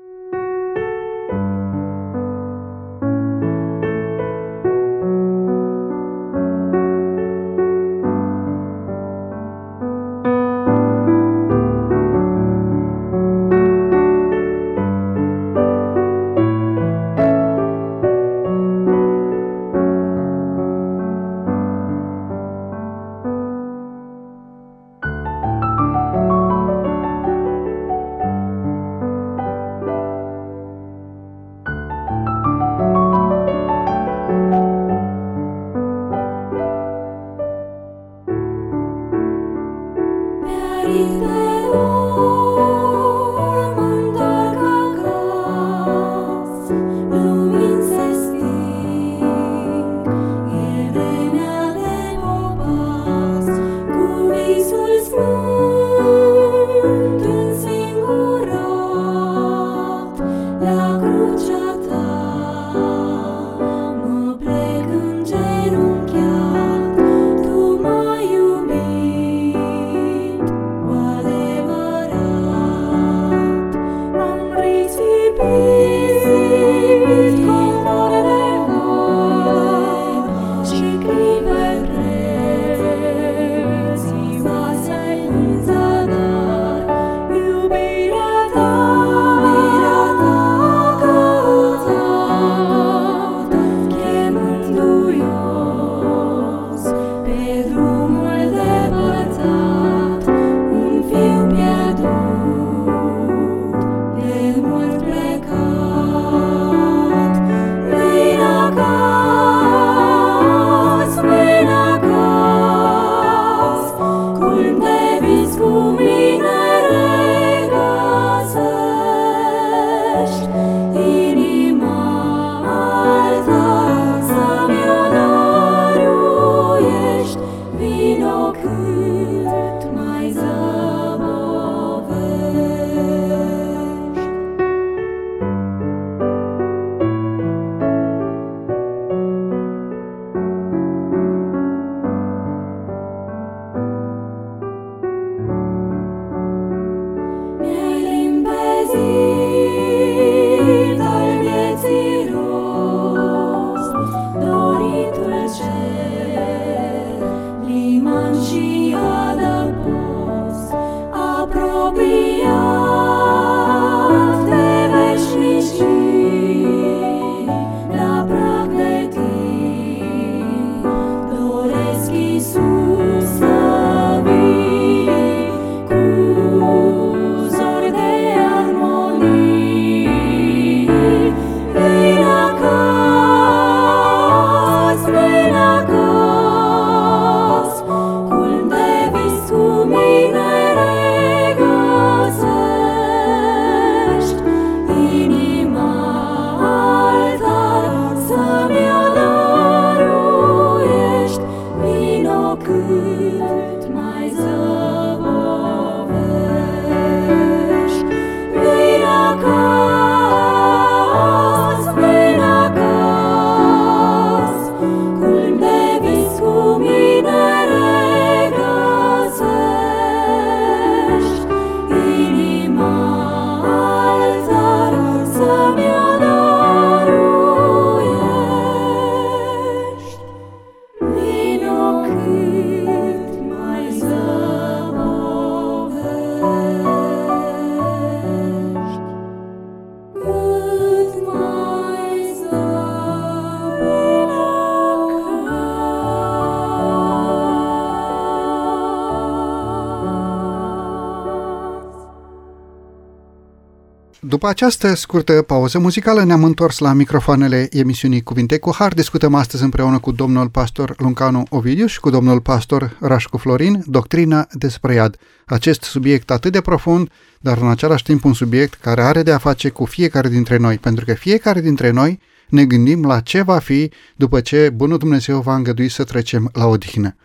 După această scurtă pauză muzicală ne-am întors la microfoanele emisiunii Cuvinte cu Har. Discutăm astăzi împreună cu domnul pastor Runcanu Ovidiu și cu domnul pastor Rașcu Florin doctrina despre iad. Acest subiect atât de profund, dar în același timp un subiect care are de a face cu fiecare dintre noi, pentru că fiecare dintre noi ne gândim la ce va fi după ce bunul Dumnezeu va îngădui să trecem la odihnă.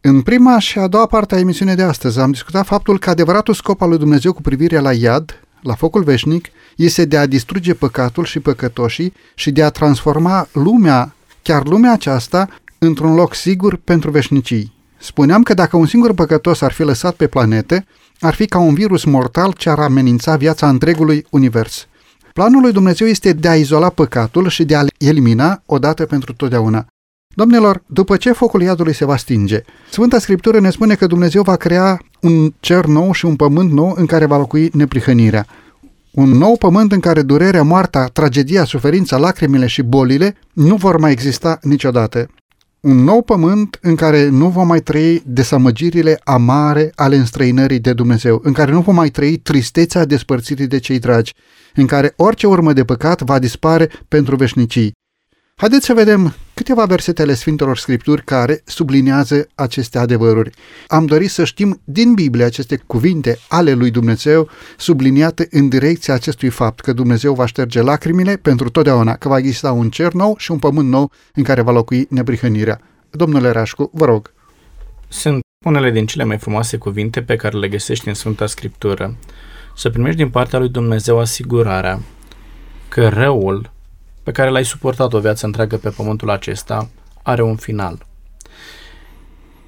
În prima și a doua parte a emisiunii de astăzi am discutat faptul că adevăratul scop al lui Dumnezeu cu privire la iad, la focul veșnic, este de a distruge păcatul și păcătoșii și de a transforma lumea, chiar lumea aceasta, într-un loc sigur pentru veșnicii. Spuneam că dacă un singur păcătos ar fi lăsat pe planetă, ar fi ca un virus mortal ce ar amenința viața întregului univers. Planul lui Dumnezeu este de a izola păcatul și de a-l elimina odată pentru totdeauna. Domnilor, după ce focul iadului se va stinge, Sfânta Scriptură ne spune că Dumnezeu va crea un cer nou și un pământ nou în care va locui neprihănirea. Un nou pământ în care durerea, moartea, tragedia, suferința, lacrimile și bolile nu vor mai exista niciodată. Un nou pământ în care nu vom mai trăi desamăgirile amare ale înstrăinării de Dumnezeu, în care nu vom mai trăi tristețea despărțirii de cei dragi, în care orice urmă de păcat va dispare pentru veșnicii. Haideți să vedem câteva versete ale Sfintelor Scripturi care sublinează aceste adevăruri. Am dorit să știm din Biblie aceste cuvinte ale lui Dumnezeu subliniate în direcția acestui fapt, că Dumnezeu va șterge lacrimile pentru totdeauna, că va exista un cer nou și un pământ nou în care va locui neprihănirea. Domnule Rașcu, vă rog. Sunt unele din cele mai frumoase cuvinte pe care le găsești în Sfânta Scriptură. Să primești din partea lui Dumnezeu asigurarea că răul pe care l-ai suportat o viață întreagă pe pământul acesta, are un final.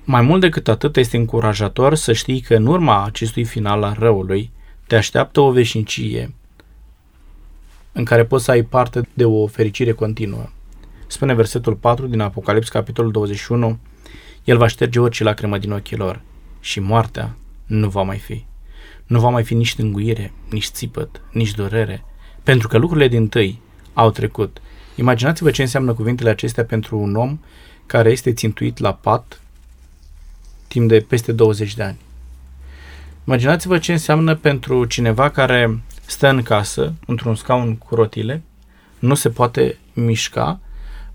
Mai mult decât atât, este încurajator să știi că în urma acestui final al răului te așteaptă o veșnicie în care poți să ai parte de o fericire continuă. Spune versetul 4 din Apocalips, capitolul 21, El va șterge orice lacrimă din ochii lor și moartea nu va mai fi. Nu va mai fi nici tânguire, nici țipăt, nici durere, pentru că lucrurile dintâi au trecut. Imaginați-vă ce înseamnă cuvintele acestea pentru un om care este țintuit la pat timp de peste 20 de ani. Imaginați-vă ce înseamnă pentru cineva care stă în casă, într-un scaun cu rotile, nu se poate mișca,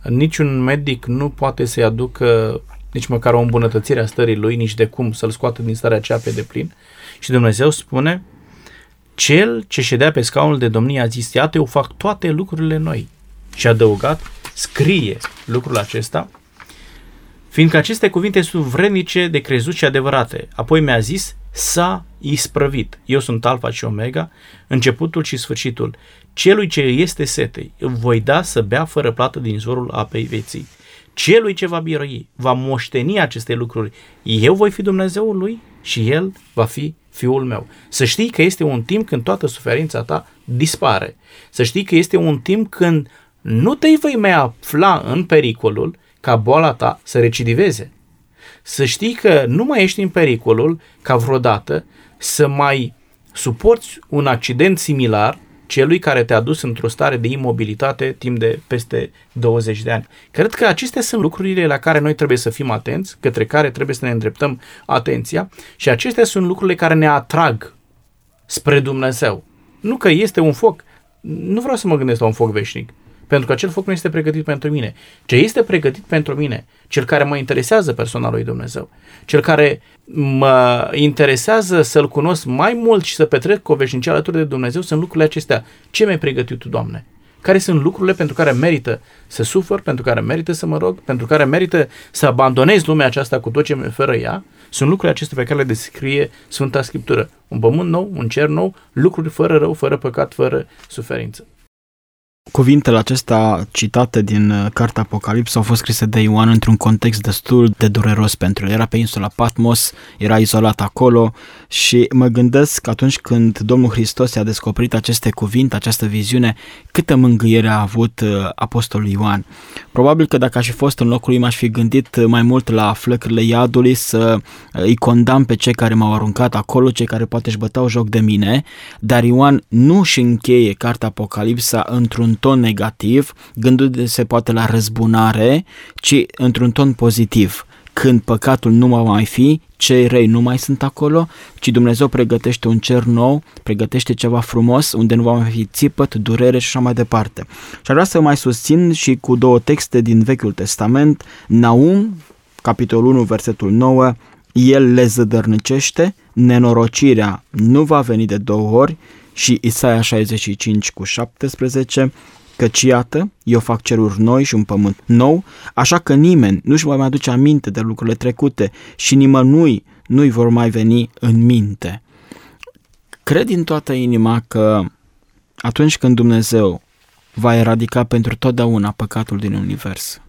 niciun medic nu poate să-i aducă nici măcar o îmbunătățire a stării lui, nici de cum să-l scoată din starea aceea pe deplin. Și Dumnezeu spune: Cel ce ședea pe scaunul de domnie a zis, iată, eu fac toate lucrurile noi. Și a adăugat, scrie lucrul acesta, fiindcă aceste cuvinte sunt vrednice de crezut și adevărate. Apoi mi-a zis, s-a isprăvit. Eu sunt Alfa și Omega, începutul și sfârșitul. Celui ce este sete, voi da să bea fără plată din izvorul apei vieții. Celui ce va biroi, va moșteni aceste lucruri. Eu voi fi Dumnezeul lui și el va fi Fiul meu. Să știi că este un timp când toată suferința ta dispare. Să știi că este un timp când nu te vei mai afla în pericolul ca boala ta să recidiveze. Să știi că nu mai ești în pericolul ca vreodată să mai suporți un accident similar celui care te-a dus într-o stare de imobilitate timp de peste 20 de ani. Cred că acestea sunt lucrurile la care noi trebuie să fim atenți, către care trebuie să ne îndreptăm atenția și acestea sunt lucrurile care ne atrag spre Dumnezeu. Nu că este un foc, nu vreau să mă gândesc la un foc veșnic, pentru că acel foc nu este pregătit pentru mine. Ce este pregătit pentru mine? Cel care mă interesează persoana lui Dumnezeu, cel care mă interesează să-L cunosc mai mult și să petrec o veșnicie alături de Dumnezeu, sunt lucrurile acestea. Ce mi-ai pregătit Tu, Doamne? care sunt lucrurile pentru care merită să sufăr, pentru care merită să mă rog, pentru care merită să abandonez lumea aceasta cu tot ce mi oferă ea. Sunt lucrurile acestea pe care le descrie Sfânta Scriptură. Un pământ nou, un cer nou, lucruri fără rău, fără păcat, fără suferință. Cuvintele acestea citate din cartea Apocalipsa au fost scrise de Ioan într-un context destul de dureros pentru el. Era pe insula Patmos, era izolat acolo și mă gândesc că atunci când Domnul Hristos i-a descoperit aceste cuvinte, această viziune, câtă mângâiere a avut apostolul Ioan. Probabil că dacă aș fi fost în locul lui, m-aș fi gândit mai mult la flăcările iadului, să îi condamn pe cei care m-au aruncat acolo, cei care poate își băteau joc de mine, dar Ioan nu își încheie cartea Apocalipsa într-un ton negativ, gândindu-se poate la răzbunare, ci într-un ton pozitiv. Când păcatul nu va mai fi, cei răi nu mai sunt acolo, ci Dumnezeu pregătește un cer nou, pregătește ceva frumos, unde nu va mai fi țipăt, durere și așa mai departe. Și aș vrea să mai susțin și cu două texte din Vechiul Testament, Naum, capitolul 1, versetul 9, el le zădărnicește, nenorocirea nu va veni de două ori, și Isaia 65 cu 17, căci iată, eu fac ceruri noi și un pământ nou, așa că nimeni nu-și va mai aduce aminte de lucrurile trecute și nimănui nu-i vor mai veni în minte. Cred din toată inima că atunci când Dumnezeu va eradica pentru totdeauna păcatul din univers,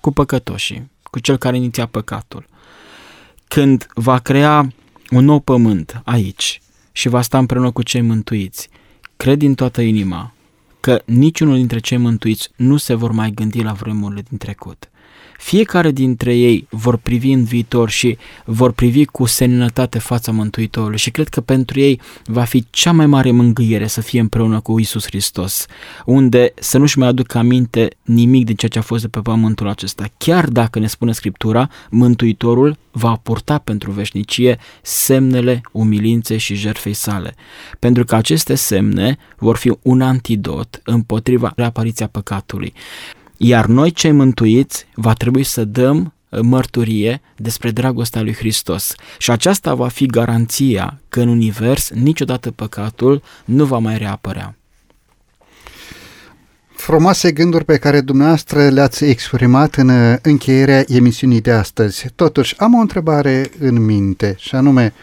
cu păcătoșii, cu cel care iniția păcatul, când va crea un nou pământ aici și va sta împreună cu cei mântuiți, cred din toată inima că niciunul dintre cei mântuiți nu se vor mai gândi la vremurile din trecut. Fiecare dintre ei vor privi în viitor și vor privi cu seninătate fața Mântuitorului și cred că pentru ei va fi cea mai mare mângâiere să fie împreună cu Iisus Hristos, unde să nu-și mai aducă aminte nimic din ceea ce a fost de pe pământul acesta. Chiar dacă ne spune Scriptura, Mântuitorul va purta pentru veșnicie semnele umilinței și jertfei sale, pentru că aceste semne vor fi un antidot împotriva reapariția păcatului. Iar noi cei mântuiți va trebui să dăm mărturie despre dragostea lui Hristos și aceasta va fi garanția că în univers niciodată păcatul nu va mai reapărea. Frumoase gânduri pe care dumneavoastră le-ați exprimat în încheierea emisiunii de astăzi. Totuși am o întrebare în minte și anume,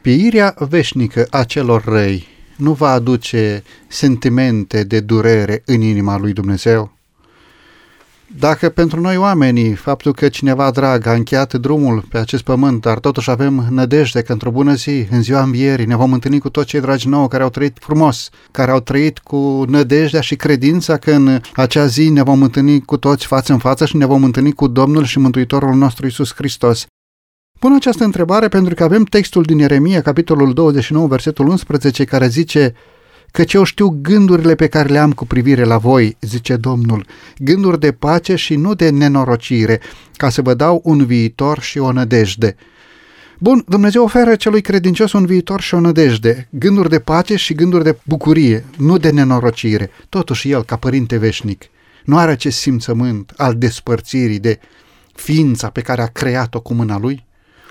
pieirea veșnică a celor răi nu va aduce sentimente de durere în inima lui Dumnezeu? Dacă pentru noi oamenii, faptul că cineva drag a încheiat drumul pe acest pământ, dar totuși avem nădejde că într-o bună zi, în ziua învierii, ne vom întâlni cu toți cei dragi nouă care au trăit frumos, care au trăit cu nădejdea și credința că în acea zi ne vom întâlni cu toți față în față și ne vom întâlni cu Domnul și Mântuitorul nostru Iisus Hristos. Pun această întrebare pentru că avem textul din Ieremia, capitolul 29, versetul 11, care zice: căci eu știu gândurile pe care le am cu privire la voi, zice Domnul, gânduri de pace și nu de nenorocire, ca să vă dau un viitor și o nădejde. Bun, Dumnezeu oferă celui credincios un viitor și o nădejde, gânduri de pace și gânduri de bucurie, nu de nenorocire. Totuși el, ca părinte veșnic, nu are acest simțământ al despărțirii de ființa pe care a creat-o cu mâna lui?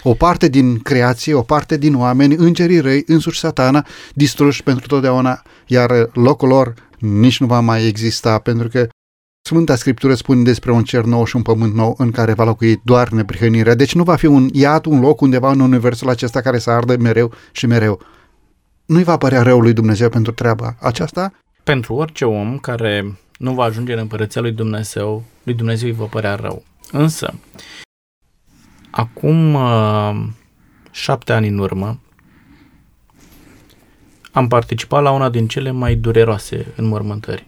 O parte din creație, o parte din oameni, îngerii răi, însuși Satana, distruși pentru totdeauna, iar locul lor nici nu va mai exista, pentru că Sfânta Scriptură spune despre un cer nou și un pământ nou în care va locui doar neprihănirea. Deci nu va fi un iad, un loc undeva în universul acesta care să ardă mereu și mereu. Nu-i va părea rău lui Dumnezeu pentru treaba aceasta? Pentru orice om care nu va ajunge în împărăția lui Dumnezeu îi va părea rău. Însă, acum 7 ani în urmă am participat la una din cele mai dureroase înmormântări.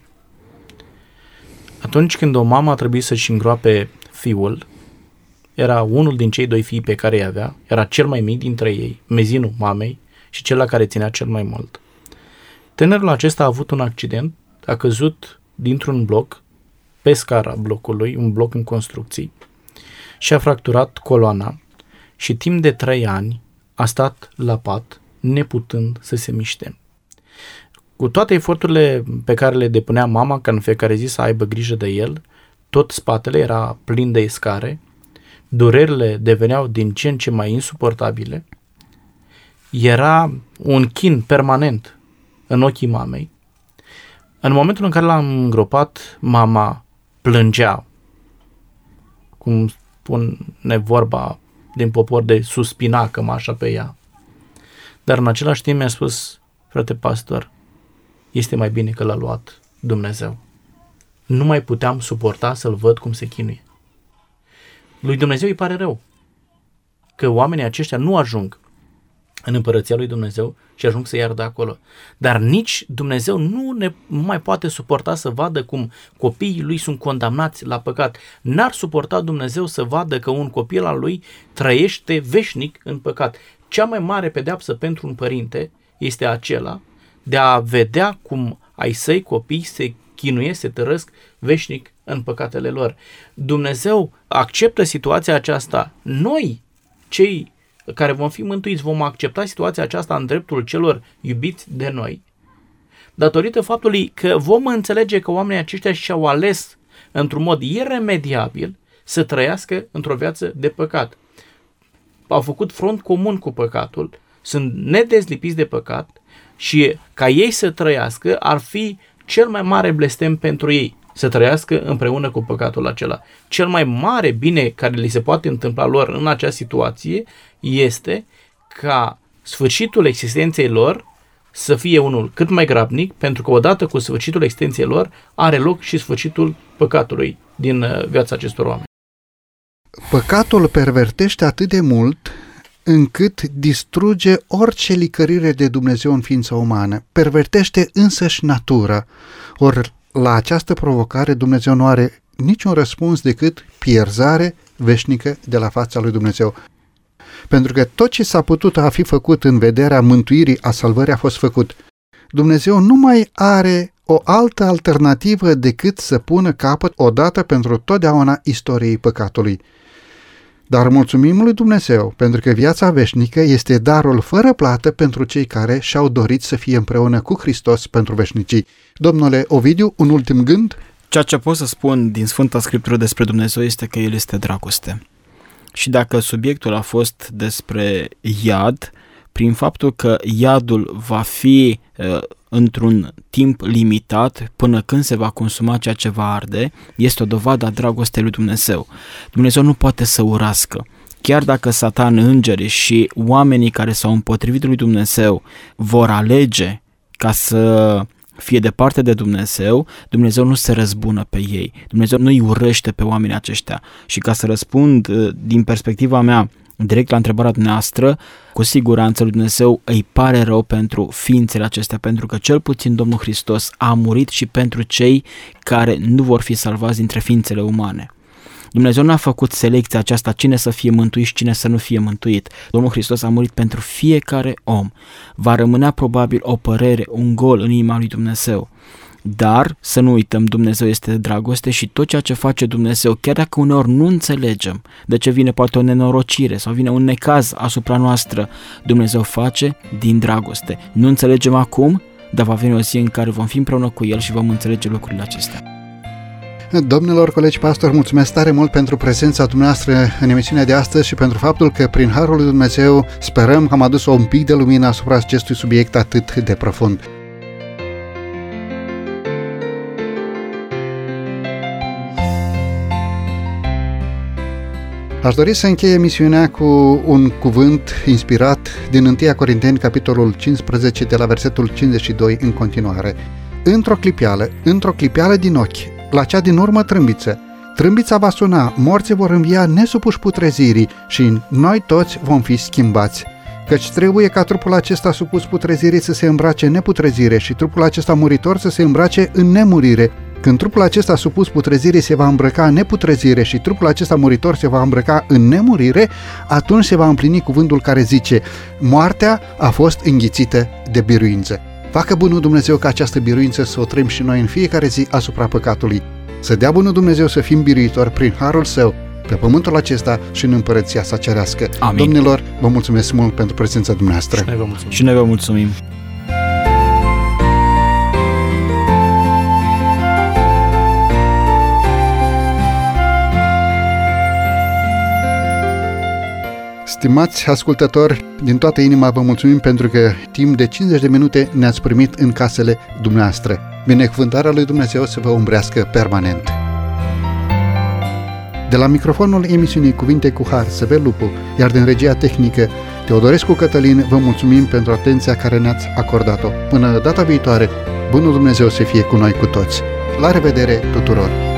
Atunci când o mamă a trebuit să-și îngroape fiul, era unul din cei doi fii pe care îi avea, era cel mai mic dintre ei, mezinul mamei și cel la care ținea cel mai mult. Tânărul acesta a avut un accident, a căzut dintr-un bloc, pe scara blocului, un bloc în construcții, și-a fracturat coloana și timp de 3 ani a stat la pat, neputând să se miște. Cu toate eforturile pe care le depunea mama ca în fiecare zi să aibă grijă de el, tot spatele era plin de iscare, durerile deveneau din ce în ce mai insuportabile, era un chin permanent în ochii mamei, În momentul în care l-am îngropat, mama plângea, cum spune vorba din popor, de suspina cămașa pe ea. Dar în același timp mi-a spus: frate pastor, este mai bine că l-a luat Dumnezeu. Nu mai puteam suporta să-l văd cum se chinuie. Lui Dumnezeu îi pare rău că oamenii aceștia nu ajung în împărăția lui Dumnezeu și ajung să iardă acolo. Dar nici Dumnezeu nu mai poate suporta să vadă cum copiii lui sunt condamnați la păcat. N-ar suporta Dumnezeu să vadă că un copil al lui trăiește veșnic în păcat. Cea mai mare pedeapsă pentru un părinte este acela de a vedea cum ai săi copii se chinuie, se tărăsc veșnic în păcatele lor. Dumnezeu acceptă situația aceasta. Noi, cei care vom fi mântuiți, vom accepta situația aceasta în dreptul celor iubiți de noi, datorită faptului că vom înțelege că oamenii aceștia și-au ales într-un mod iremediabil să trăiască într-o viață de păcat. Au făcut front comun cu păcatul, sunt nedezlipiți de păcat și ca ei să trăiască ar fi cel mai mare blestem pentru ei, să trăiască împreună cu păcatul acela. Cel mai mare bine care li se poate întâmpla lor în acea situație este ca sfârșitul existenței lor să fie unul cât mai grabnic, pentru că odată cu sfârșitul existenței lor are loc și sfârșitul păcatului din viața acestor oameni. Păcatul pervertește atât de mult încât distruge orice licărire de Dumnezeu în ființa umană, pervertește însăși natura. Ori la această provocare Dumnezeu nu are niciun răspuns decât pierzare veșnică de la fața lui Dumnezeu. Pentru că tot ce s-a putut a fi făcut în vederea mântuirii, a salvării, a fost făcut. Dumnezeu nu mai are o altă alternativă decât să pună capăt odată pentru totdeauna istoriei păcatului. Dar mulțumim lui Dumnezeu pentru că viața veșnică este darul fără plată pentru cei care și-au dorit să fie împreună cu Hristos pentru veșnicii. Domnule Ovidiu, un ultim gând? Ceea ce pot să spun din Sfânta Scriptură despre Dumnezeu este că El este dragoste. Și dacă subiectul a fost despre iad, prin faptul că iadul va fi într-un timp limitat până când se va consuma ceea ce va arde, este o dovadă a dragostei lui Dumnezeu. Dumnezeu nu poate să urască. Chiar dacă Satan, îngerii și oamenii care s-au împotrivit lui Dumnezeu vor alege ca să fie departe de Dumnezeu, Dumnezeu nu se răzbună pe ei. Dumnezeu nu îi urăște pe oamenii aceștia. Și ca să răspund din perspectiva mea direct la întrebarea dumneavoastră, cu siguranță lui Dumnezeu îi pare rău pentru ființele acestea, pentru că cel puțin Domnul Hristos a murit și pentru cei care nu vor fi salvați dintre ființele umane. Dumnezeu nu a făcut selecția aceasta, cine să fie mântuit și cine să nu fie mântuit. Domnul Hristos a murit pentru fiecare om. Va rămânea probabil o părere, un gol în inima lui Dumnezeu. Dar să nu uităm, Dumnezeu este dragoste și tot ceea ce face Dumnezeu, chiar dacă uneori nu înțelegem de ce vine poate o nenorocire sau vine un necaz asupra noastră, Dumnezeu face din dragoste. Nu înțelegem acum, dar va veni o zi în care vom fi împreună cu El și vom înțelege lucrurile acestea. Domnilor colegi pastori, mulțumesc tare mult pentru prezența dumneavoastră în emisiunea de astăzi și pentru faptul că prin Harul lui Dumnezeu sperăm că am adus un pic de lumină asupra acestui subiect atât de profund. Aș dori să închei emisiunea cu un cuvânt inspirat din 1 Corinteni, capitolul 15, de la versetul 52 în continuare. Într-o clipeală din ochi, la cea din urmă trâmbiță. Trâmbița va suna, morții vor învia nesupuși putrezirii și noi toți vom fi schimbați. Căci trebuie ca trupul acesta supus putrezirii să se îmbrace în neputrezire și trupul acesta muritor să se îmbrace în nemurire. Când trupul acesta supus putrezirii se va îmbrăca în neputrezire și trupul acesta muritor se va îmbrăca în nemurire, atunci se va împlini cuvântul care zice: moartea a fost înghițită de biruință. Facă bunul Dumnezeu ca această biruință să o trăim și noi în fiecare zi asupra păcatului. Să dea bunul Dumnezeu să fim biruitori prin Harul Său pe pământul acesta și în împărăția Sa cerească. Amin. Domnilor, vă mulțumesc mult pentru prezența dumneavoastră. Și noi vă mulțumim. Stimați ascultători, din toată inima vă mulțumim pentru că timp de 50 de minute ne-ați primit în casele dumneavoastră. Binecuvântarea lui Dumnezeu să vă umbrească permanent. De la microfonul emisiunii Cuvinte cu Har, Săvel Lupu, iar din regia tehnică Teodorescu Cătălin, vă mulțumim pentru atenția care ne-ați acordat-o. Până data viitoare, bunul Dumnezeu să fie cu noi cu toți. La revedere tuturor!